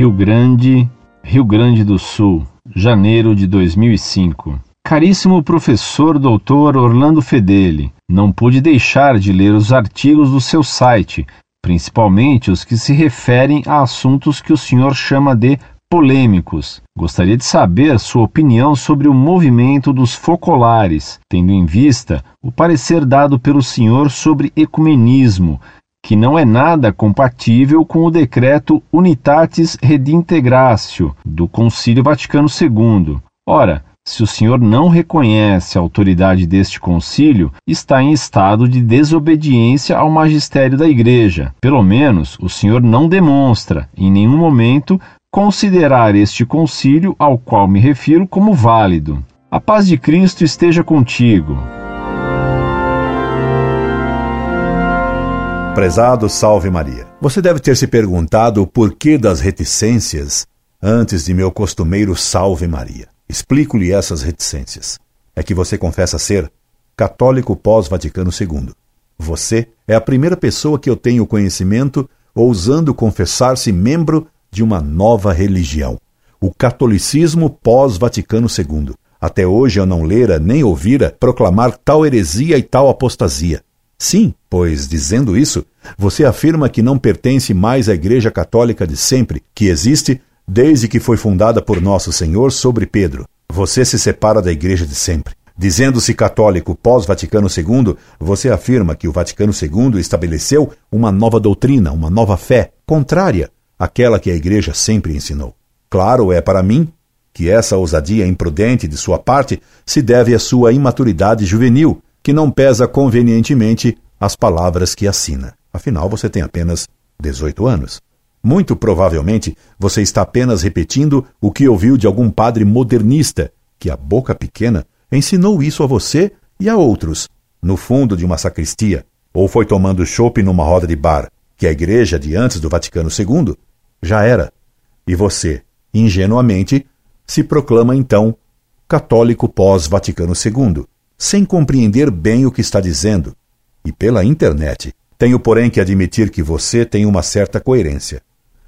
Rio Grande do Sul, janeiro de 2005. Caríssimo professor doutor Orlando Fedeli, não pude deixar de ler os artigos do seu site, principalmente os que se referem a assuntos que o senhor chama de polêmicos. Gostaria de saber sua opinião sobre o movimento dos focolares, tendo em vista o parecer dado pelo senhor sobre ecumenismo, que não é nada compatível com o decreto Unitatis Redintegratio do Concílio Vaticano II. Ora, se o senhor não reconhece a autoridade deste concílio, está em estado de desobediência ao magistério da Igreja. Pelo menos, o senhor não demonstra, em nenhum momento, considerar este concílio ao qual me refiro como válido. A paz de Cristo esteja contigo. Prezado Salve Maria, você deve ter se perguntado o porquê das reticências antes de meu costumeiro Salve Maria. Explico-lhe essas reticências. É que você confessa ser católico pós-Vaticano II. Você é a primeira pessoa que eu tenho conhecimento ousando confessar-se membro de uma nova religião, o catolicismo pós-Vaticano II. Até hoje eu não lera nem ouvira proclamar tal heresia e tal apostasia. Sim, pois, dizendo isso, você afirma que não pertence mais à Igreja Católica de sempre, que existe desde que foi fundada por Nosso Senhor sobre Pedro. Você se separa da Igreja de sempre. Dizendo-se católico pós-Vaticano II, você afirma que o Vaticano II estabeleceu uma nova doutrina, uma nova fé, contrária aquela que a Igreja sempre ensinou. Claro é para mim que essa ousadia imprudente de sua parte se deve à sua imaturidade juvenil, que não pesa convenientemente as palavras que assina. Afinal, você tem apenas 18 anos. Muito provavelmente, você está apenas repetindo o que ouviu de algum padre modernista, que a boca pequena ensinou isso a você e a outros, no fundo de uma sacristia, ou foi tomando chopp numa roda de bar, que a Igreja de antes do Vaticano II já era. E você, ingenuamente, se proclama então católico pós-Vaticano II, sem compreender bem o que está dizendo, e pela internet. Tenho, porém, que admitir que você tem uma certa coerência.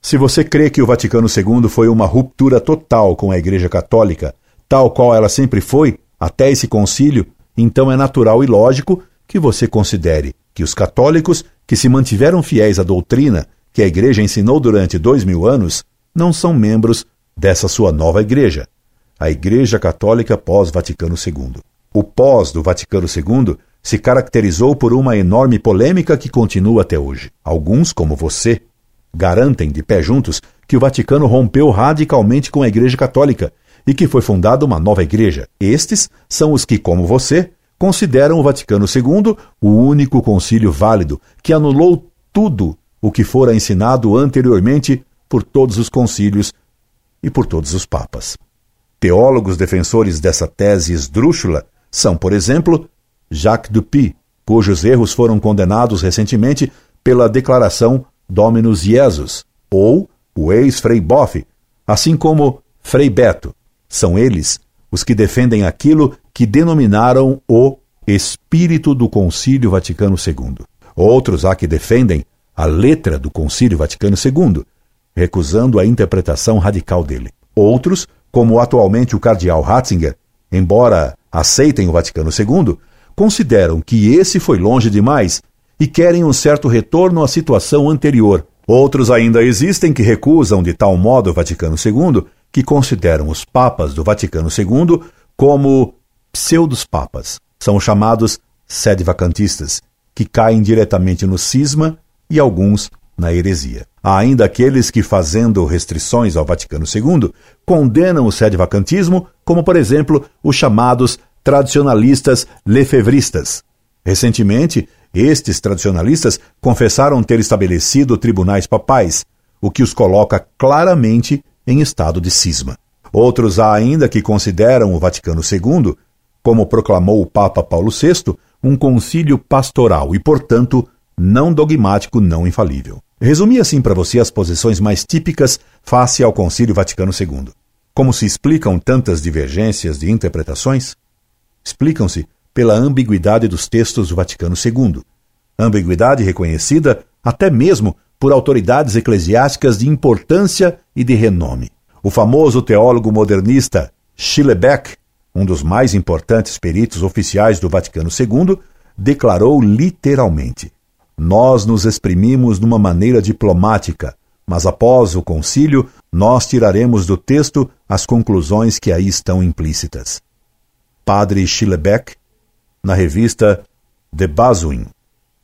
Se você crê que o Vaticano II foi uma ruptura total com a Igreja Católica, tal qual ela sempre foi, até esse concílio, então é natural e lógico que você considere que os católicos que se mantiveram fiéis à doutrina que a Igreja ensinou durante 2000 anos não são membros dessa sua nova Igreja, a Igreja Católica pós-Vaticano II. O pós do Vaticano II se caracterizou por uma enorme polêmica que continua até hoje. Alguns, como você, garantem de pé juntos que o Vaticano rompeu radicalmente com a Igreja Católica e que foi fundada uma nova Igreja. Estes são os que, como você, consideram o Vaticano II o único concílio válido, que anulou tudo o que fora ensinado anteriormente por todos os concílios e por todos os papas. Teólogos defensores dessa tese esdrúxula são, por exemplo, Jacques Dupuis, cujos erros foram condenados recentemente pela declaração Dominus Iesus, ou o ex-Frei Boff, assim como Frei Beto. São eles os que defendem aquilo que denominaram o espírito do Concílio Vaticano II. Outros há que defendem a letra do Concílio Vaticano II, recusando a interpretação radical dele. Outros, como atualmente o cardeal Ratzinger, embora aceitem o Vaticano II, consideram que esse foi longe demais e querem um certo retorno à situação anterior. Outros ainda existem que recusam de tal modo o Vaticano II que consideram os papas do Vaticano II como pseudos papas. São os chamados sedevacantistas, que caem diretamente no cisma e alguns na heresia. Há ainda aqueles que, fazendo restrições ao Vaticano II, condenam o sedevacantismo, como, por exemplo, os chamados tradicionalistas lefevristas. Recentemente, estes tradicionalistas confessaram ter estabelecido tribunais papais, o que os coloca claramente em estado de cisma. Outros há ainda que consideram o Vaticano II, como proclamou o Papa Paulo VI, um concílio pastoral e, portanto, não dogmático, não infalível. Resumi assim para você as posições mais típicas face ao Concílio Vaticano II. Como se explicam tantas divergências de interpretações? Explicam-se pela ambiguidade dos textos do Vaticano II. Ambiguidade reconhecida até mesmo por autoridades eclesiásticas de importância e de renome. O famoso teólogo modernista Schillebeck, um dos mais importantes peritos oficiais do Vaticano II, declarou literalmente: nós nos exprimimos numa maneira diplomática, mas após o concílio nós tiraremos do texto as conclusões que aí estão implícitas. Padre Schillebeck, na revista De Basuin,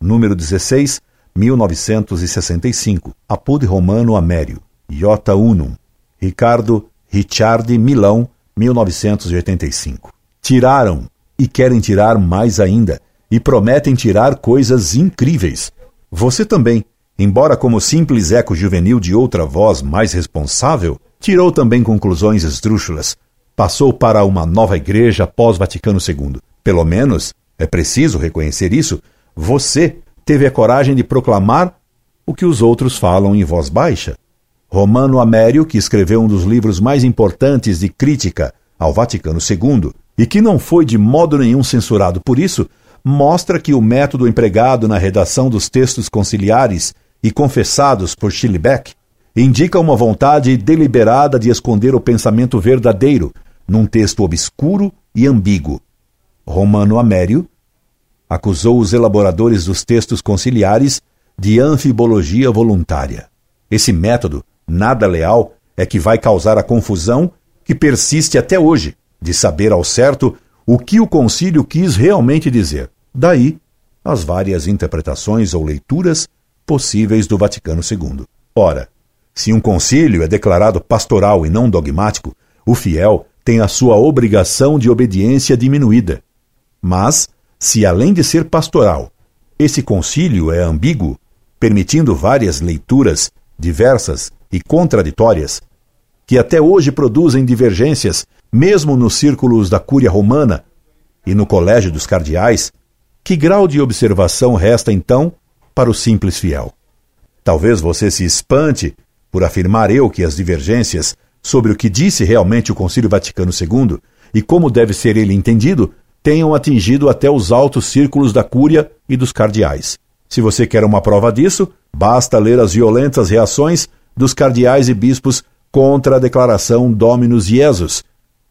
número 16, 1965, Apud Romano Amério, Iota Unum, Ricardo Ricciardi, Milão, 1985. Tiraram e querem tirar mais ainda, e prometem tirar coisas incríveis. Você também, embora como simples eco juvenil de outra voz mais responsável, tirou também conclusões esdrúxulas. Passou para uma nova igreja pós-Vaticano II. Pelo menos, é preciso reconhecer isso, você teve a coragem de proclamar o que os outros falam em voz baixa. Romano Amério, que escreveu um dos livros mais importantes de crítica ao Vaticano II, e que não foi de modo nenhum censurado por isso, mostra que o método empregado na redação dos textos conciliares e confessados por Schillebeck indica uma vontade deliberada de esconder o pensamento verdadeiro num texto obscuro e ambíguo. Romano Amério acusou os elaboradores dos textos conciliares de anfibologia voluntária. Esse método, nada leal, é que vai causar a confusão que persiste até hoje de saber ao certo o que o concílio quis realmente dizer. Daí, as várias interpretações ou leituras possíveis do Vaticano II. Ora, se um concílio é declarado pastoral e não dogmático, o fiel tem a sua obrigação de obediência diminuída. Mas, se além de ser pastoral, esse concílio é ambíguo, permitindo várias leituras diversas e contraditórias, que até hoje produzem divergências, mesmo nos círculos da Cúria Romana e no Colégio dos Cardeais, que grau de observação resta, então, para o simples fiel? Talvez você se espante por afirmar eu que as divergências sobre o que disse realmente o Concílio Vaticano II e como deve ser ele entendido tenham atingido até os altos círculos da Cúria e dos Cardeais. Se você quer uma prova disso, basta ler as violentas reações dos cardeais e bispos contra a declaração Dominus Iesus,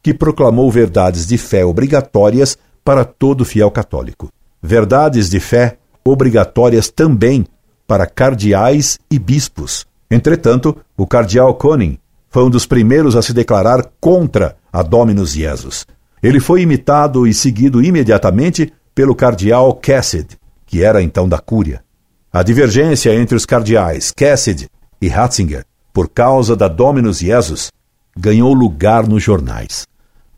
que proclamou verdades de fé obrigatórias para todo fiel católico. Verdades de fé obrigatórias também para cardeais e bispos. Entretanto, o cardeal Koenig foi um dos primeiros a se declarar contra a Dominus Iesus. Ele foi imitado e seguido imediatamente pelo cardeal Cassid, que era então da Cúria. A divergência entre os cardeais Cassid e Ratzinger, por causa da Dominus Iesus, ganhou lugar nos jornais.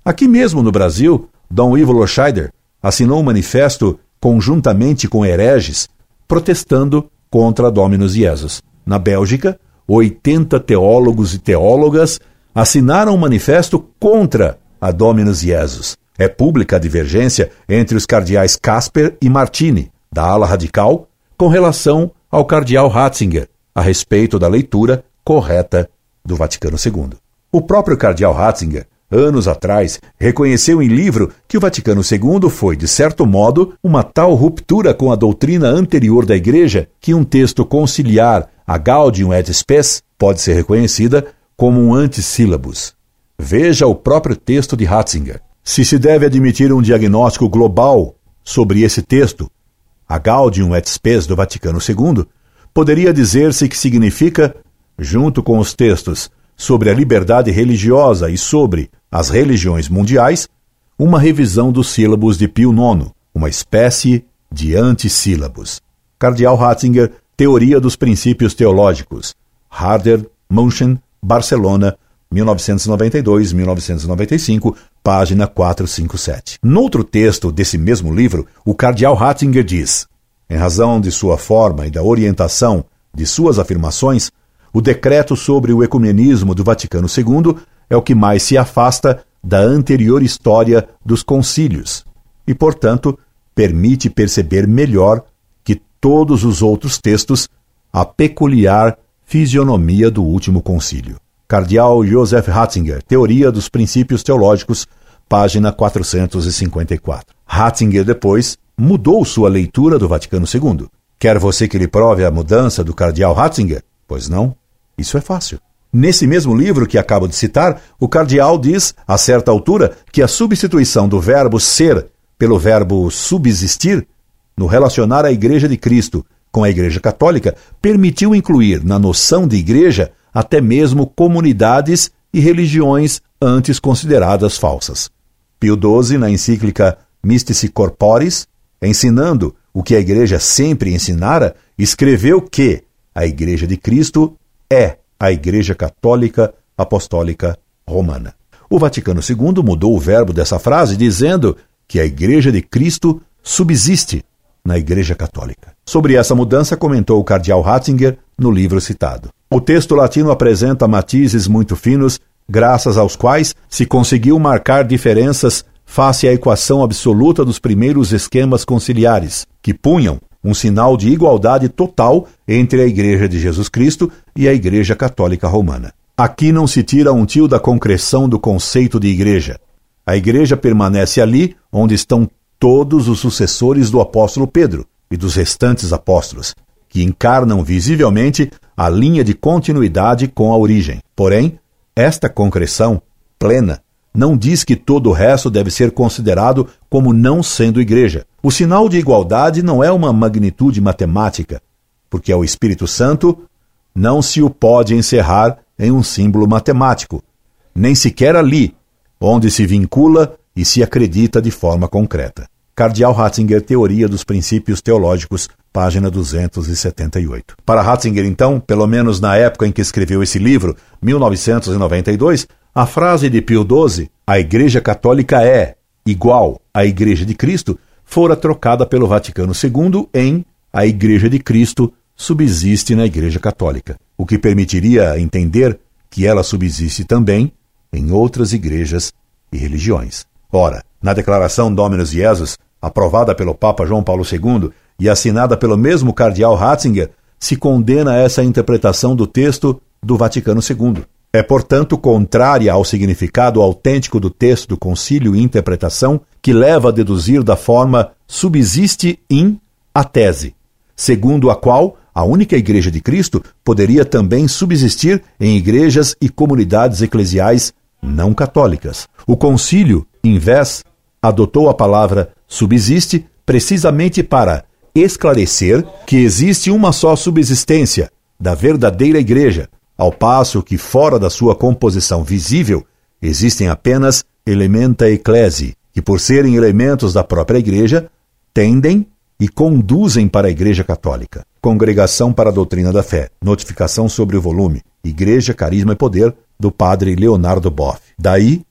Aqui mesmo no Brasil, Dom Ivo Loscheider assinou um manifesto conjuntamente com hereges protestando contra Dominus Iesus. Na Bélgica, 80 teólogos e teólogas assinaram um manifesto contra a Dominus Iesus. É pública a divergência entre os cardeais Kasper e Martini, da ala radical, com relação ao cardeal Ratzinger, a respeito da leitura correta do Vaticano II. O próprio cardeal Ratzinger, anos atrás, reconheceu em livro que o Vaticano II foi, de certo modo, uma tal ruptura com a doutrina anterior da Igreja que um texto conciliar, a Gaudium et Spes, pode ser reconhecida como um antissílabus. Veja o próprio texto de Ratzinger. Se deve admitir um diagnóstico global sobre esse texto, a Gaudium et Spes do Vaticano II, poderia dizer-se que significa, junto com os textos sobre a liberdade religiosa e sobre as religiões mundiais, uma revisão dos sílabos de Pio IX, uma espécie de antissílabos. Cardeal Ratzinger, Teoria dos Princípios Teológicos, Harder, München, Barcelona, 1992-1995, página 457. Noutro texto desse mesmo livro, o cardeal Ratzinger diz: em razão de sua forma e da orientação de suas afirmações, o decreto sobre o ecumenismo do Vaticano II é o que mais se afasta da anterior história dos concílios e, portanto, permite perceber melhor que todos os outros textos a peculiar fisionomia do último concílio. Cardeal Josef Ratzinger, Teoria dos Princípios Teológicos, página 454. Ratzinger depois mudou sua leitura do Vaticano II. Quer você que lhe prove a mudança do cardeal Ratzinger? Pois não? Isso é fácil. Nesse mesmo livro que acabo de citar, o cardeal diz, a certa altura, que a substituição do verbo ser pelo verbo subsistir, no relacionar a Igreja de Cristo com a Igreja Católica, permitiu incluir na noção de igreja até mesmo comunidades e religiões antes consideradas falsas. Pio XII, na encíclica Mistici Corporis, ensinando o que a Igreja sempre ensinara, escreveu que a Igreja de Cristo é a Igreja Católica Apostólica Romana. O Vaticano II mudou o verbo dessa frase, dizendo que a Igreja de Cristo subsiste na Igreja Católica. Sobre essa mudança comentou o cardeal Ratzinger no livro citado. O texto latino apresenta matizes muito finos, graças aos quais se conseguiu marcar diferenças face à equação absoluta dos primeiros esquemas conciliares, que punham um sinal de igualdade total entre a Igreja de Jesus Cristo e a Igreja Católica Romana. Aqui não se tira um tio da concreção do conceito de igreja. A igreja permanece ali onde estão todos os sucessores do apóstolo Pedro e dos restantes apóstolos, que encarnam visivelmente a linha de continuidade com a origem. Porém, esta concreção plena não diz que todo o resto deve ser considerado como não sendo igreja. O sinal de igualdade não é uma magnitude matemática, porque ao Espírito Santo não se o pode encerrar em um símbolo matemático, nem sequer ali, onde se vincula e se acredita de forma concreta. Cardeal Ratzinger, Teoria dos Princípios Teológicos, página 278. Para Ratzinger, então, pelo menos na época em que escreveu esse livro, 1992, a frase de Pio XII, a Igreja Católica é igual à Igreja de Cristo, fora trocada pelo Vaticano II em a Igreja de Cristo subsiste na Igreja Católica, o que permitiria entender que ela subsiste também em outras igrejas e religiões. Ora, na declaração Dominus Iesus, aprovada pelo Papa João Paulo II e assinada pelo mesmo cardeal Ratzinger, se condena essa interpretação do texto do Vaticano II. É, portanto, contrária ao significado autêntico do texto do concílio e interpretação que leva a deduzir da forma subsiste in a tese, segundo a qual a única Igreja de Cristo poderia também subsistir em igrejas e comunidades eclesiais não católicas. O concílio, em vez, adotou a palavra subsiste precisamente para esclarecer que existe uma só subsistência da verdadeira Igreja, ao passo que, fora da sua composição visível, existem apenas elementa ecclesi, que, por serem elementos da própria Igreja, tendem e conduzem para a Igreja Católica. Congregação para a Doutrina da Fé. Notificação sobre o volume Igreja, Carisma e Poder, do padre Leonardo Boff. Daí,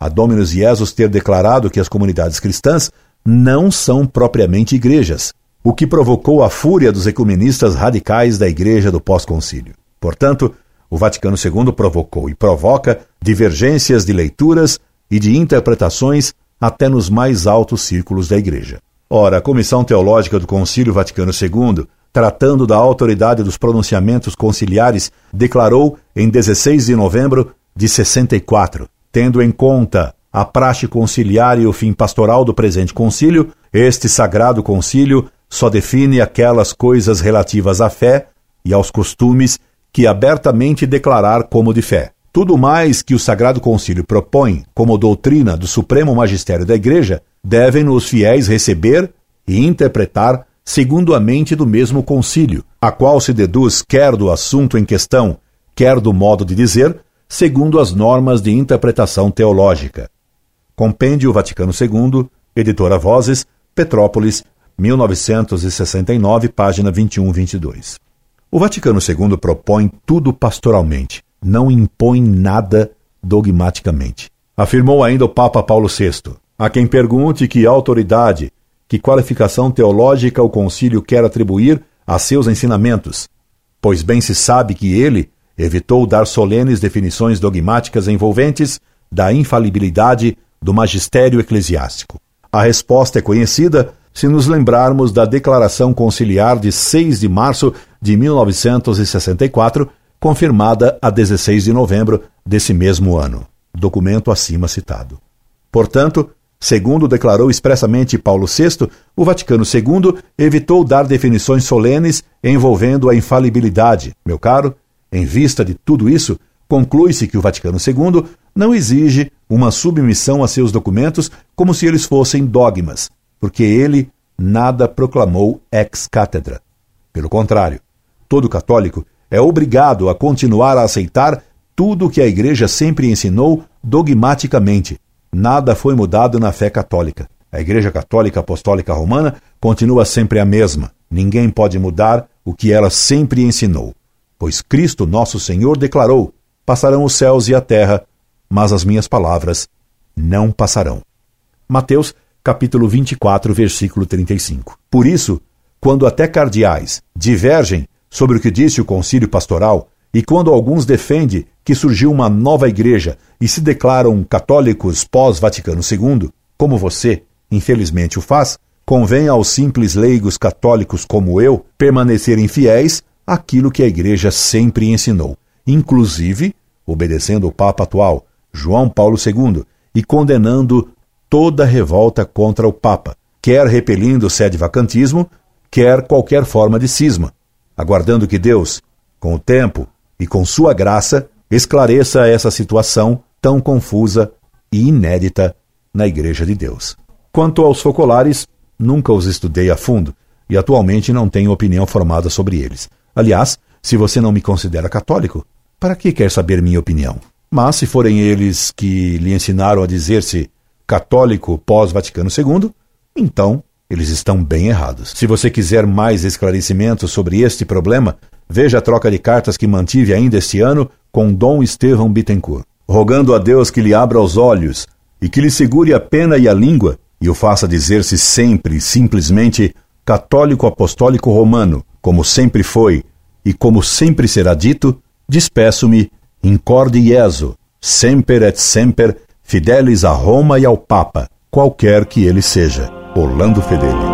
a Dominus Iesus ter declarado que as comunidades cristãs não são propriamente igrejas, o que provocou a fúria dos ecumenistas radicais da Igreja do pós-concílio. Portanto, o Vaticano II provocou e provoca divergências de leituras e de interpretações até nos mais altos círculos da Igreja. Ora, a Comissão Teológica do Concílio Vaticano II, tratando da autoridade dos pronunciamentos conciliares, declarou em 16 de novembro de 64, tendo em conta a praxe conciliar e o fim pastoral do presente concílio, este sagrado concílio só define aquelas coisas relativas à fé e aos costumes que abertamente declarar como de fé. Tudo mais que o Sagrado Concílio propõe como doutrina do Supremo Magistério da Igreja, devem os fiéis receber e interpretar segundo a mente do mesmo concílio, a qual se deduz quer do assunto em questão, quer do modo de dizer, segundo as normas de interpretação teológica. Compêndio Vaticano II, Editora Vozes, Petrópolis, 1969, página 21-22. O Vaticano II propõe tudo pastoralmente, não impõe nada dogmaticamente. Afirmou ainda o Papa Paulo VI. A quem pergunte que autoridade, que qualificação teológica o concílio quer atribuir a seus ensinamentos, pois bem se sabe que ele evitou dar solenes definições dogmáticas envolventes da infalibilidade do magistério eclesiástico. A resposta é conhecida se nos lembrarmos da Declaração Conciliar de 6 de março de 1964, confirmada a 16 de novembro desse mesmo ano, documento acima citado. Portanto, Segundo declarou expressamente Paulo VI, o Vaticano II evitou dar definições solenes envolvendo a infalibilidade. Meu caro, em vista de tudo isso, conclui-se que o Vaticano II não exige uma submissão a seus documentos como se eles fossem dogmas, porque ele nada proclamou ex cátedra. Pelo contrário, todo católico é obrigado a continuar a aceitar tudo o que a Igreja sempre ensinou dogmaticamente. Nada foi mudado na fé católica. A Igreja Católica Apostólica Romana continua sempre a mesma. Ninguém pode mudar o que ela sempre ensinou. Pois Cristo nosso Senhor declarou: passarão os céus e a terra, mas as minhas palavras não passarão. Mateus, capítulo 24, versículo 35. Por isso, quando até cardeais divergem sobre o que disse o concílio pastoral e quando alguns defendem que surgiu uma nova igreja e se declaram católicos pós-Vaticano II, como você, infelizmente, o faz, convém aos simples leigos católicos como eu permanecerem fiéis àquilo que a igreja sempre ensinou, inclusive obedecendo o Papa atual, João Paulo II, e condenando toda revolta contra o Papa, quer repelindo o sede vacantismo, quer qualquer forma de cisma, aguardando que Deus, com o tempo e com sua graça, esclareça essa situação tão confusa e inédita na Igreja de Deus. Quanto aos focolares, nunca os estudei a fundo e atualmente não tenho opinião formada sobre eles. Aliás, se você não me considera católico, para que quer saber minha opinião? Mas se forem eles que lhe ensinaram a dizer-se católico pós-Vaticano II, então eles estão bem errados. Se você quiser mais esclarecimentos sobre este problema, veja a troca de cartas que mantive ainda este ano com Dom Estevão Bittencourt, rogando a Deus que lhe abra os olhos e que lhe segure a pena e a língua e o faça dizer-se sempre, simplesmente, católico apostólico romano, como sempre foi e como sempre será dito. Despeço-me, incorde Iesu, semper et semper, fidelis a Roma e ao Papa, qualquer que ele seja. Orlando Fedeli.